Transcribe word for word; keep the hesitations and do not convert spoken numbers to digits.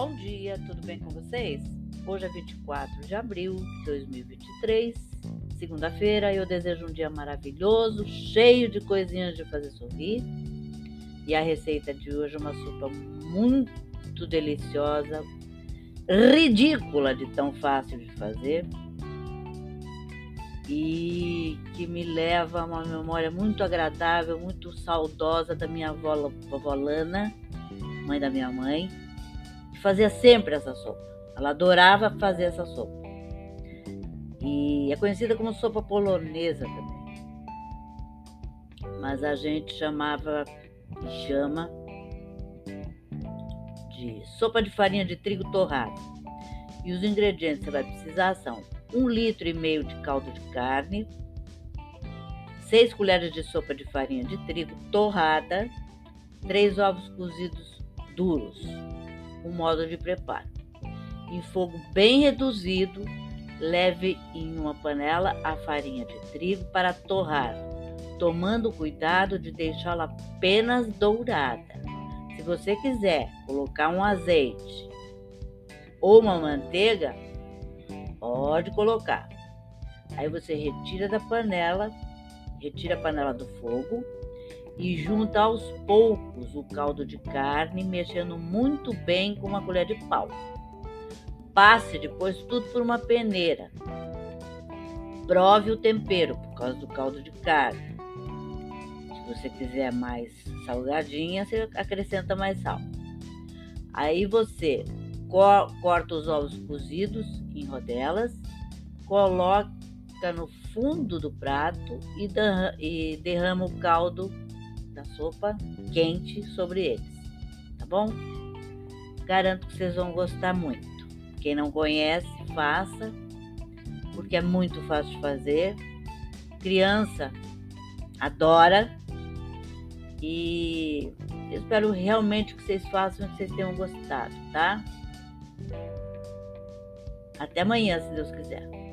Bom dia, tudo bem com vocês? Hoje é vinte e quatro de abril de dois mil e vinte e três, segunda-feira, e eu desejo um dia maravilhoso, cheio de coisinhas de fazer sorrir. E a receita de hoje é uma sopa muito deliciosa, ridícula de tão fácil de fazer, e que me leva a uma memória muito agradável, muito saudosa da minha avó, vovó Lana, mãe da minha mãe, que fazia sempre essa sopa. Ela adorava fazer essa sopa. E é conhecida como sopa polonesa também. Mas a gente chamava, chama, de sopa de farinha de trigo torrada. E os ingredientes que você vai precisar são um litro e meio de caldo de carne, seis colheres de sopa de farinha de trigo torrada, três ovos cozidos duros. O modo de preparo: em fogo bem reduzido, leve em uma panela a farinha de trigo para torrar, tomando cuidado de deixá-la apenas dourada. Se você quiser colocar um azeite ou uma manteiga, pode colocar. Aí você retira da panela, retira a panela do fogo e junta aos poucos o caldo de carne, mexendo muito bem com uma colher de pau. Passe depois tudo por uma peneira. Prove o tempero por causa do caldo de carne. Se você quiser mais salgadinha, você acrescenta mais sal. Aí você co- corta os ovos cozidos em rodelas, coloca no fundo do prato e, derra- e derrama o caldo da sopa quente sobre eles, tá bom? Garanto que vocês vão gostar muito. Quem não conhece, faça, porque é muito fácil de fazer. Criança adora, e eu espero realmente que vocês façam e que vocês tenham gostado, tá? Até amanhã, se Deus quiser.